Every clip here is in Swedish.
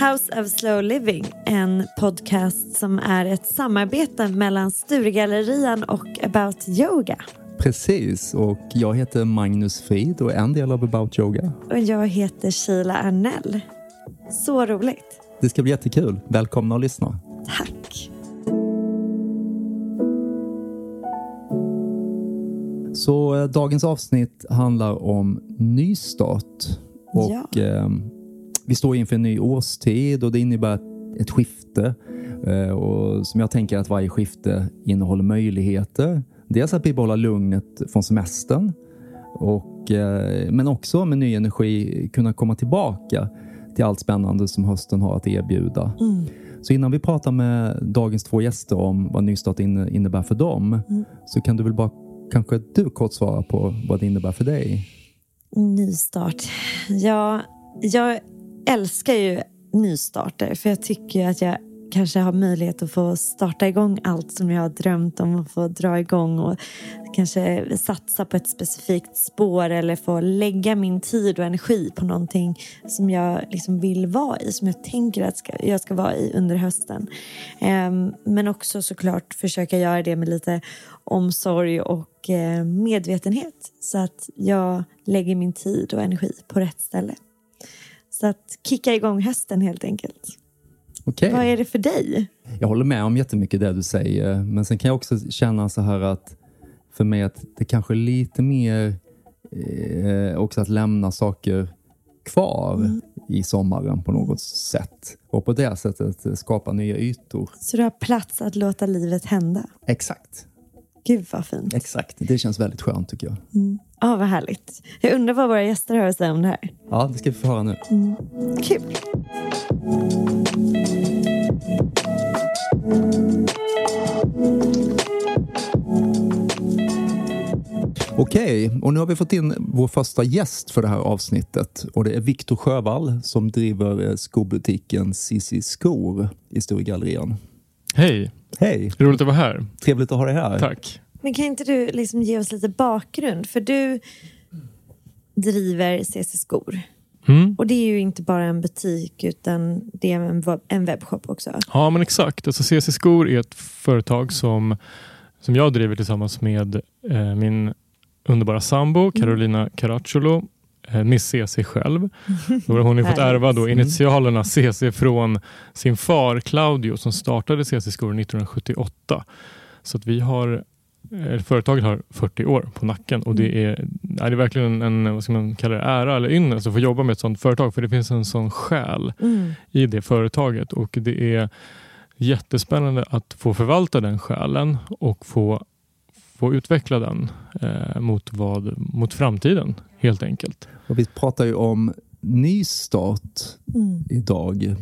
House of Slow Living, en podcast som är ett samarbete mellan Sturegallerian och About Yoga. Precis, och jag heter Magnus Frid och är en del av About Yoga. Och jag heter Sheila Arnell. Så roligt. Det ska bli jättekul. Välkomna att lyssna. Tack. Så dagens avsnitt handlar om nystart. Och ja. Vi står inför en ny årstid och det innebär ett skifte. Och som jag tänker att varje skifte innehåller möjligheter. Dels att bibehålla lugnet från semestern. Men också med ny energi kunna komma tillbaka till allt spännande som hösten har att erbjuda. Mm. Så innan vi pratar med dagens två gäster om vad nystart innebär för dem. Mm. Så kan du väl bara kanske du kort svara på vad det innebär för dig. Nystart. Ja, jag älskar ju nystarter. För jag tycker ju att jag kanske har möjlighet att få starta igång allt som jag har drömt om. Och få dra igång och kanske satsa på ett specifikt spår. Eller få lägga min tid och energi på någonting som jag liksom vill vara i. Som jag tänker att jag ska vara i under hösten. Men också såklart försöka göra det med lite omsorg och medvetenhet. Så att jag lägger min tid och energi på rätt ställe. Så att kicka igång hösten helt enkelt. Okej. Vad är det för dig? Jag håller med om jättemycket det du säger. Men sen kan jag också känna så här att för mig att det kanske är lite mer också att lämna saker kvar i sommaren på något sätt. Och på det sättet skapa nya ytor. Så du har plats att låta livet hända? Exakt. Gud vad fint. Exakt, det känns väldigt skönt tycker jag. Ja, vad härligt. Jag undrar vad våra gäster har att säga om det här. Ja, det ska vi få höra nu. Kul. Okej, och nu har vi fått in vår första gäst för det här avsnittet. Och det är Viktor Sjövall som driver skobutiken CC Skor i Sturegallerian. Hej. Hej. Roligt att vara här. Trevligt att ha dig här. Tack. Men kan inte du liksom ge oss lite bakgrund? För du driver CC Skor. Mm. Och det är ju inte bara en butik utan det är en webbshop också. Ja, men exakt. Alltså CC Skor är ett företag som jag driver tillsammans med min underbara sambo Carolina Caracciolo. Miss CC själv. Då har hon ju fått ärva då initialerna CC från sin far Claudio som startade CC Skor 1978. Så att vi har företaget har 40 år på nacken och det är verkligen en vad ska man kalla det, ära eller ynnest att få jobba med ett sånt företag för det finns en sån själ i det företaget och det är jättespännande att få förvalta den själen och få utveckla den mot framtiden helt enkelt. Och vi pratar ju om nystart idag.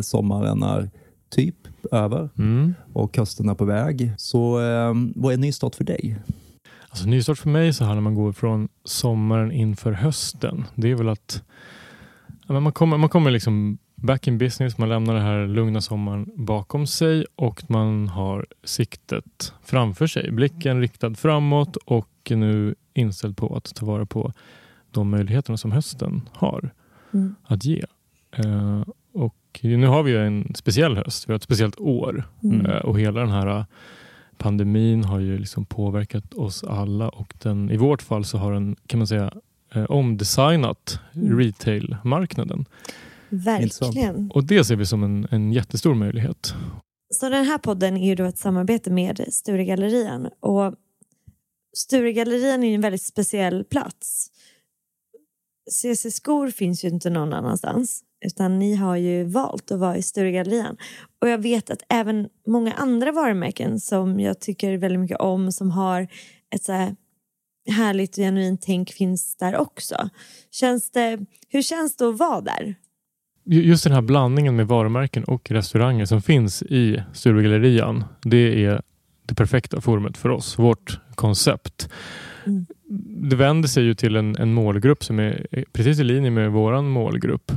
Sommaren är typ över och hösten är på väg. Så vad är nystart för dig? Alltså nystart för mig så här när man går från sommaren inför hösten. Det är väl att man kommer liksom back in business. Man lämnar det här lugna sommaren bakom sig och man har siktet framför sig. Blicken riktad framåt och nu inställd på att ta vara på de möjligheterna som hösten har att ge. Och nu har vi ju en speciell höst. Vi har ett speciellt år. Och hela den här pandemin har ju liksom påverkat oss alla. Och den, i vårt fall så har den, kan man säga, omdesignat retailmarknaden. Verkligen. Och det ser vi som en jättestor möjlighet. Så den här podden är ju då ett samarbete med Sturegallerian. Och Sturegallerian är ju en väldigt speciell plats. CC Skor finns ju inte någon annanstans. Utan ni har ju valt att vara i Sturegallerian. Och jag vet att även många andra varumärken som jag tycker väldigt mycket om. Som har ett så här härligt och genuint tänk finns där också. Hur känns det att vara där? Just den här blandningen med varumärken och restauranger som finns i Sturegallerian. Det är det perfekta forumet för oss. Vårt koncept. Det vänder sig ju till en målgrupp som är precis i linje med våran målgrupp.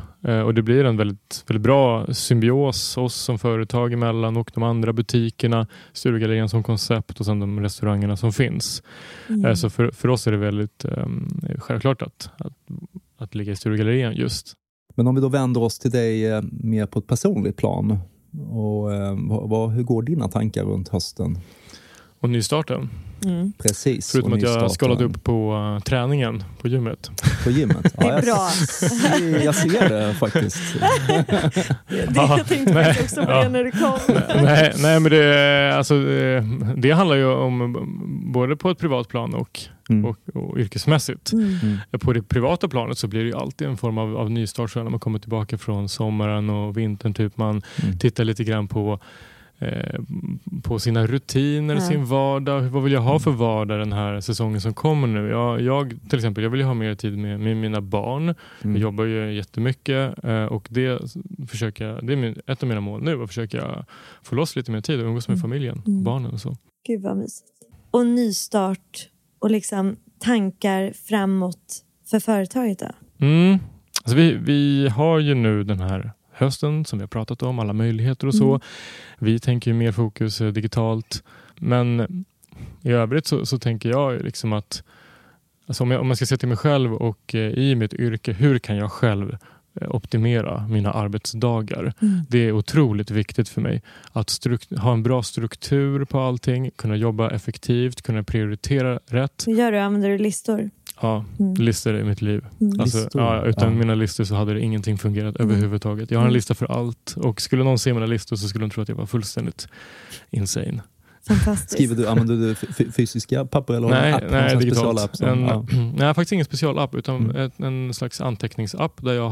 Och det blir en väldigt, väldigt bra symbios oss som företag emellan och de andra butikerna, Sturegallerian som koncept och sen de restaurangerna som finns. Så för oss är det väldigt självklart att att ligga i Sturegallerian just. Men om vi då vänder oss till dig mer på ett personligt plan. Och hur går dina tankar runt hösten? Och nystarten. Mm. Precis. Förutom att jag skalade upp på träningen på gymmet. På gymmet? Ja, det är bra. Jag ser det faktiskt. Jag tänkte också på det när du kom. Nej, men det handlar ju om både på ett privat plan och yrkesmässigt. Mm. På det privata planet så blir det ju alltid en form av nystart när man kommer tillbaka från sommaren och vintern. Typ man tittar lite grann på sina rutiner, sin vardag. Vad vill jag ha för vardag den här säsongen som kommer nu? Jag till exempel, jag vill ju ha mer tid med mina barn. Jag jobbar ju jättemycket och det är ett av mina mål nu, att försöka få loss lite mer tid och umgås med familjen, barnen och så. Gud vad mysigt. Och nystart och liksom tankar framåt för företaget då? Mm. Alltså vi har ju nu den här hösten som vi har pratat om, alla möjligheter och så. Vi tänker ju mer fokus digitalt, men i övrigt så tänker jag liksom att alltså om jag ska se till mig själv och i mitt yrke, hur kan jag själv optimera mina arbetsdagar? Det är otroligt viktigt för mig att ha en bra struktur på allting, kunna jobba effektivt, kunna prioritera rätt. Hur gör du? Använder du listor? Ja, listor i mitt liv. Alltså, utan mina listor så hade det ingenting fungerat överhuvudtaget. Jag har en lista för allt. Och skulle någon se mina listor så skulle de tro att jag var fullständigt insane. Fantastiskt. Använder du fysiska papper eller en specialapp? Nej, faktiskt ingen specialapp utan en slags anteckningsapp där jag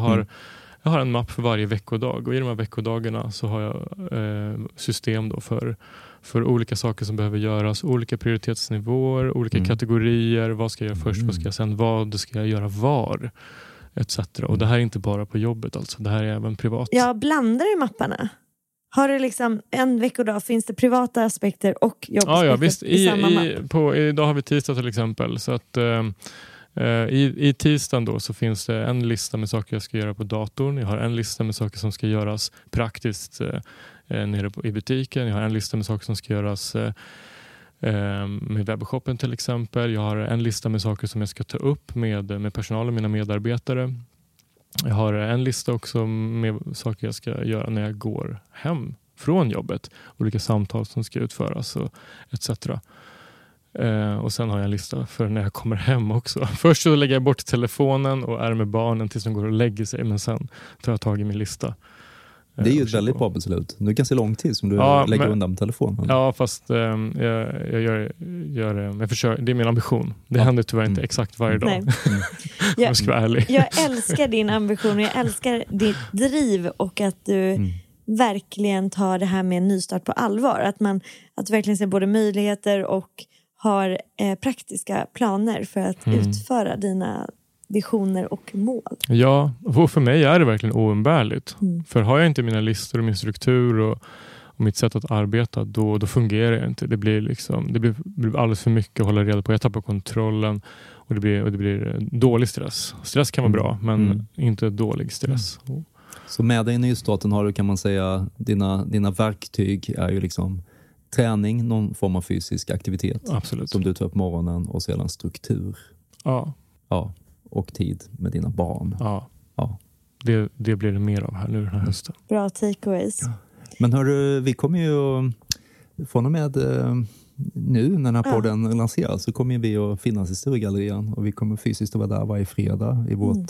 har en mapp för varje veckodag. Och i de här veckodagarna så har jag system då för olika saker som behöver göras, olika prioritetsnivåer, olika kategorier, vad ska jag göra först, vad ska jag sen, vad ska jag göra var, etc. Och det här är inte bara på jobbet alltså, det här är även privat. Jag blandar i mapparna. Har du liksom en veckodag, finns det privata aspekter och jobbaspekter visst. I samma mapp? Idag har vi tisdag till exempel, så att i tisdagen då så finns det en lista med saker jag ska göra på datorn, jag har en lista med saker som ska göras praktiskt nere i butiken. Jag har en lista med saker som ska göras med webbshoppen till exempel. Jag har en lista med saker som jag ska ta upp med personal och mina medarbetare. Jag har en lista också med saker jag ska göra när jag går hem från jobbet. Olika samtal som ska utföras och etc. Och sen har jag en lista för när jag kommer hem också. Först så lägger jag bort telefonen och är med barnen tills de går och lägger sig. Men sen tar jag tag i min lista. Det är ju ett väldigt bra beslut. Nu kan se lång tid som du lägger undan med telefonen. Ja, fast jag försöker, det är min ambition. Det händer tyvärr inte exakt varje dag. Jag älskar din ambition och jag älskar ditt driv och att du verkligen tar det här med nystart på allvar. Att du verkligen ser både möjligheter och har praktiska planer för att utföra dina visioner och mål. Ja, och för mig är det verkligen oumbärligt. För har jag inte mina listor och min struktur och mitt sätt att arbeta, då fungerar jag inte. Det blir alldeles för mycket att hålla reda på. Jag tappar kontrollen och det blir dålig stress. Stress kan vara bra, men inte dålig stress. Så med dig i nystarten har du, kan man säga, dina verktyg är ju liksom träning, någon form av fysisk aktivitet. Absolut. Som du tar upp morgonen och sedan struktur. Ja. Och tid med dina barn. Ja. Det blir det mer av här nu den här hösten. Bra takeaways. Ja. Men hörru, vi kommer ju från och med nu när den här podden lanseras, så kommer vi att finnas i Sturegallerian och vi kommer fysiskt att vara där varje fredag i vårt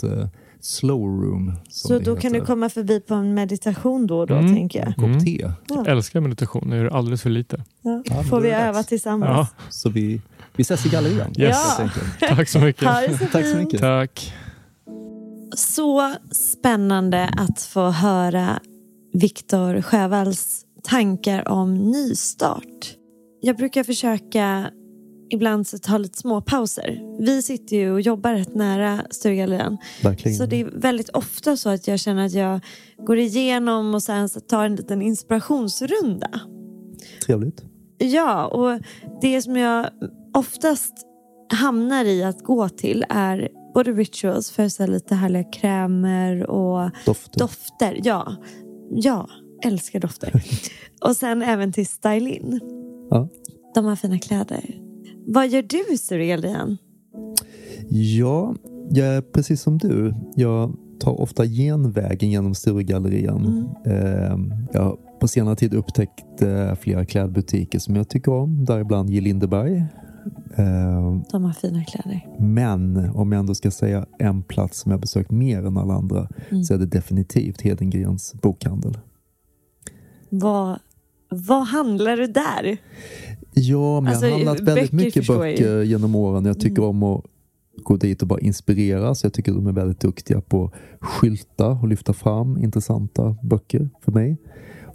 slow room. Så då kan du komma förbi på en meditation då tänker jag. Kopp te. Jag älskar meditation, jag gör alldeles för lite. Ja, får vi öva tillsammans. Ja. Så vi ses i Gallerian. Yes. Ja. Tack så mycket. Tack så mycket. Tack. Så spännande att få höra Viktor Sjövalls tankar om nystart. Jag brukar försöka ibland så ta lite små pauser. Vi sitter ju och jobbar rätt nära Sturegallerian. Så det är väldigt ofta så att jag känner att jag går igenom och sen så tar en liten inspirationsrunda. Trevligt. Ja, och det som jag oftast hamnar i att gå till är både Rituals för så här lite härliga krämer och dofter. Ja, jag älskar dofter. Och sen även till Stylin. Ja. De har fina kläder. Vad gör du i Sturegallerian? Ja, Jag är precis som du. Jag tar ofta genvägen genom Sturegallerian. Jag har på senare tid upptäckt flera klädbutiker som jag tycker om. Däribland Gyllene Lindeberg. De har fina kläder. Men om jag ändå ska säga en plats som jag besökt mer än alla andra, så är det definitivt Hedengrens bokhandel. Vad handlar du där? Ja, men jag har handlat väldigt mycket böcker genom åren. Jag tycker om att gå dit och bara inspireras. Jag tycker de är väldigt duktiga på att skylta och lyfta fram intressanta böcker för mig.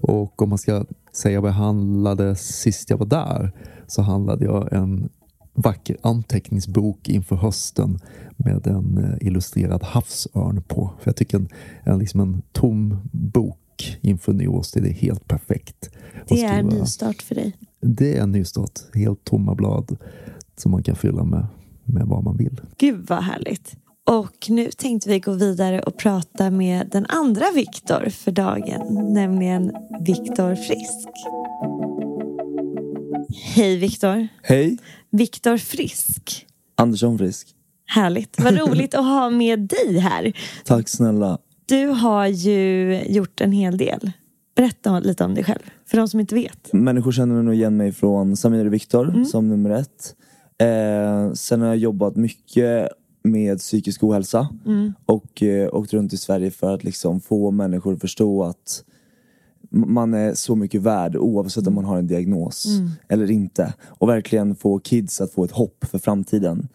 Och om man ska säga vad jag handlade sist jag var där, så handlade jag en vacker anteckningsbok inför hösten med en illustrerad havsörn på. För jag tycker liksom en tom bok inför nyårstid är helt perfekt. Det är en nystart för dig. Det är en nystart. Helt tomma blad som man kan fylla med vad man vill. Gud vad härligt. Och nu tänkte vi gå vidare och prata med den andra Viktor för dagen, nämligen Viktor Frisk. Hej Viktor. Hej. Viktor Frisk. Andersson Frisk. Härligt. Vad roligt att ha med dig här. Tack snälla. Du har ju gjort en hel del. Berätta lite om dig själv, för de som inte vet. Människor känner nog igen mig från Samir och Viktor som nummer 1. Sen har jag jobbat mycket med psykisk ohälsa. Och åkt runt i Sverige för att liksom få människor att förstå att man är så mycket värd oavsett om man har en diagnos eller inte. Och verkligen få kids att få ett hopp för framtiden.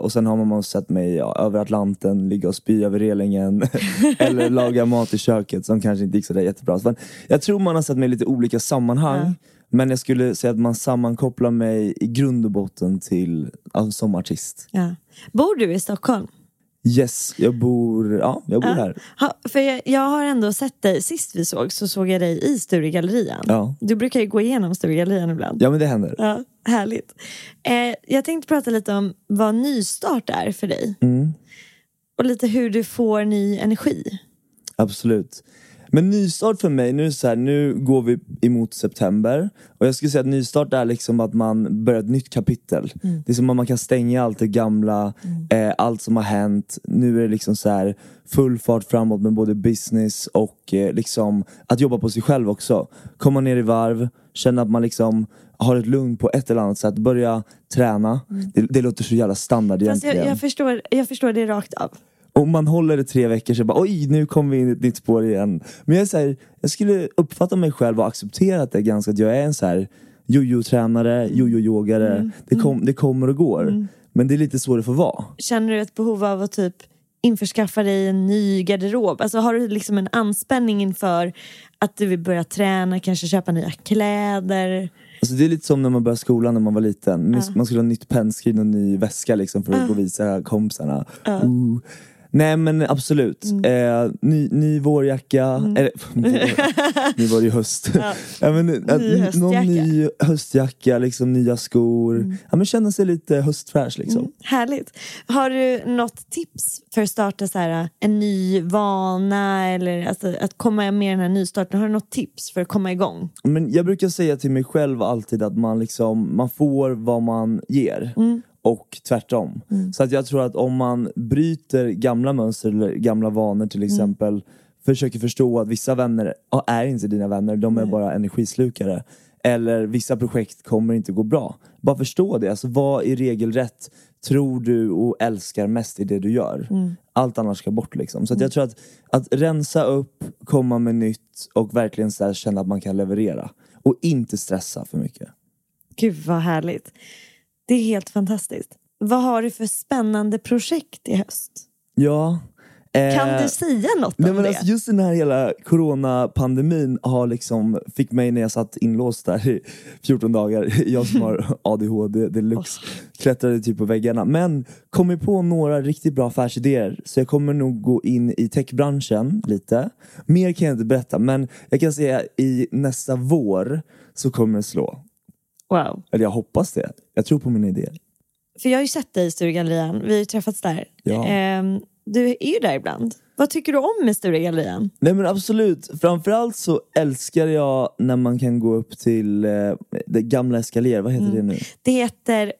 Och sen har man sett mig över Atlanten ligga och spy över relingen eller laga mat i köket som kanske inte gick så där jättebra. Men jag tror man har sett mig i lite olika sammanhang, men jag skulle säga att man sammankopplar mig i grund och botten till som artist. Ja. Bor du i Stockholm? Yes, jag bor här. För jag har ändå sett dig, sist vi såg jag dig i Sturegallerian. Ja. Du brukar ju gå igenom Sturegallerian ibland. Ja, men det händer. Ja, härligt. Jag tänkte prata lite om vad nystart är för dig. Och lite hur du får ny energi. Absolut. Men nystart för mig, nu går vi emot september. Och jag skulle säga att nystart är liksom att man börjar ett nytt kapitel. Det är som att man kan stänga allt det gamla, allt som har hänt. Nu är det liksom så här full fart framåt med både business och liksom att jobba på sig själv också. Komma ner i varv, känna att man liksom har ett lugn på ett eller annat sätt. Börja träna. Det låter så jävla standard egentligen. Fast jag förstår det rakt av. Om man håller det 3 veckor så bara, oj, nu kommer vi in i ett nytt spår igen. Men jag skulle uppfatta mig själv och acceptera att det är ganska att jag är en så här jojo-tränare, jojo-yogare. Det kommer och går. Men det är lite så det får vara. Känner du ett behov av att typ införskaffa dig en ny garderob? Alltså har du liksom en anspänning inför att du vill börja träna, kanske köpa nya kläder? Alltså det är lite som när man började skolan när man var liten. Man skulle ha nytt pennskrin och ny väska liksom för att gå och visa kompisarna. Nej, men absolut. Ny vårjacka. Nu var det ju höst. Någon ny höstjacka, liksom, nya skor. Men känna sig lite höstfräsch liksom. Härligt. Har du något tips för att starta så här, en ny vana? Eller alltså, att komma med den här nystarten. Har du något tips för att komma igång? Men jag brukar säga till mig själv alltid att man, liksom, man får vad man ger. Och tvärtom. Så att jag tror att om man bryter gamla mönster eller gamla vanor till exempel. Försöker förstå att vissa vänner är inte dina vänner. De är bara energislukare. Eller vissa projekt kommer inte gå bra. Bara förstå det. Alltså, vad i regel rätt tror du och älskar mest i det du gör? Allt annars ska bort liksom. Så att jag tror att rensa upp, komma med nytt och verkligen så här känna att man kan leverera. Och inte stressa för mycket. Gud vad härligt. Det är helt fantastiskt. Vad har du för spännande projekt i höst? Ja. Kan du säga något om det? Alltså just den här hela coronapandemin fick mig när jag satt inlåst där i 14 dagar. Jag som har ADHD, deluxe, klättrade typ på väggarna. Men kommer på några riktigt bra affärsidéer. Så jag kommer nog gå in i techbranschen lite. Mer kan jag inte berätta. Men jag kan säga i nästa vår så kommer det slå. Wow. Eller jag hoppas det. Jag tror på min idé. För jag har ju sett dig i Sturegallerian. Vi har ju träffats där. Ja. Du är ju där ibland. Vad tycker du om med Sturegallerian? Nej men absolut. Framförallt så älskar jag när man kan gå upp till det gamla eskalier. Vad heter det nu? Det heter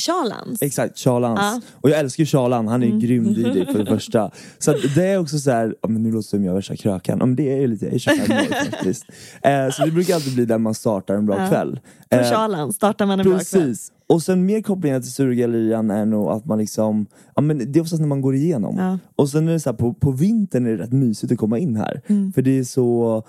Chalans. Exakt, Chalans. Ja. Och jag älskar Chalans, han är ju grym DJ för det första. Så det är också så här, men nu låter det som jag värsta krökan. Men det är ju lite, jag är 25 år faktiskt. Så det brukar alltid bli där man startar en bra kväll. På Chalans startar man en bra kväll. Precis. Och sen mer kopplingen till Sturegallerian är nog att man liksom... Ja, men det är oftast när man går igenom. Ja. Och sen är det så här, på vintern är det rätt mysigt att komma in här. Mm. För det är så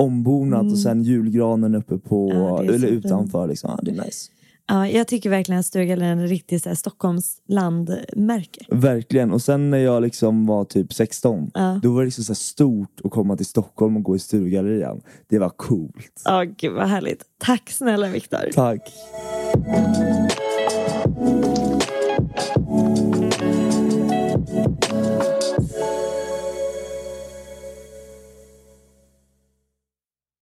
ombonat och sen julgranen uppe på... Ja, eller utanför liksom. Ja, det är nice. Ja, jag tycker verkligen att Sturegallerian är riktigt Stockholms landmärke. Verkligen. Och sen när jag liksom var typ 16, då var det liksom så här stort att komma till Stockholm och gå i Sturegallerian. Det var coolt. Ja, gud vad härligt. Tack snälla Viktor. Tack.